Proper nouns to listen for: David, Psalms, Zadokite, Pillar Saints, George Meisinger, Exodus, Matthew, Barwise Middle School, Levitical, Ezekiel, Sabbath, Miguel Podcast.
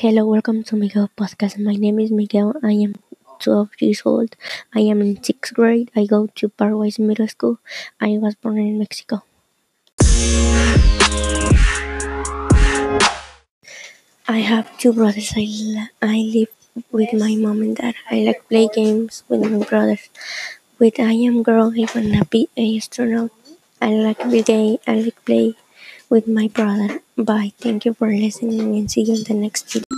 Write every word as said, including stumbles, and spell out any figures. Hello, welcome to Miguel Podcast. My name is Miguel. I am twelve years old. I am in sixth grade. I go to Barwise Middle School. I was born in Mexico. I have two brothers. I, li- I live with my mom and dad. I like play games with my brothers. With I am girl, I wanna be an astronaut. I like video. I like play with my brother. Bye. Thank you for listening and see you in the next video.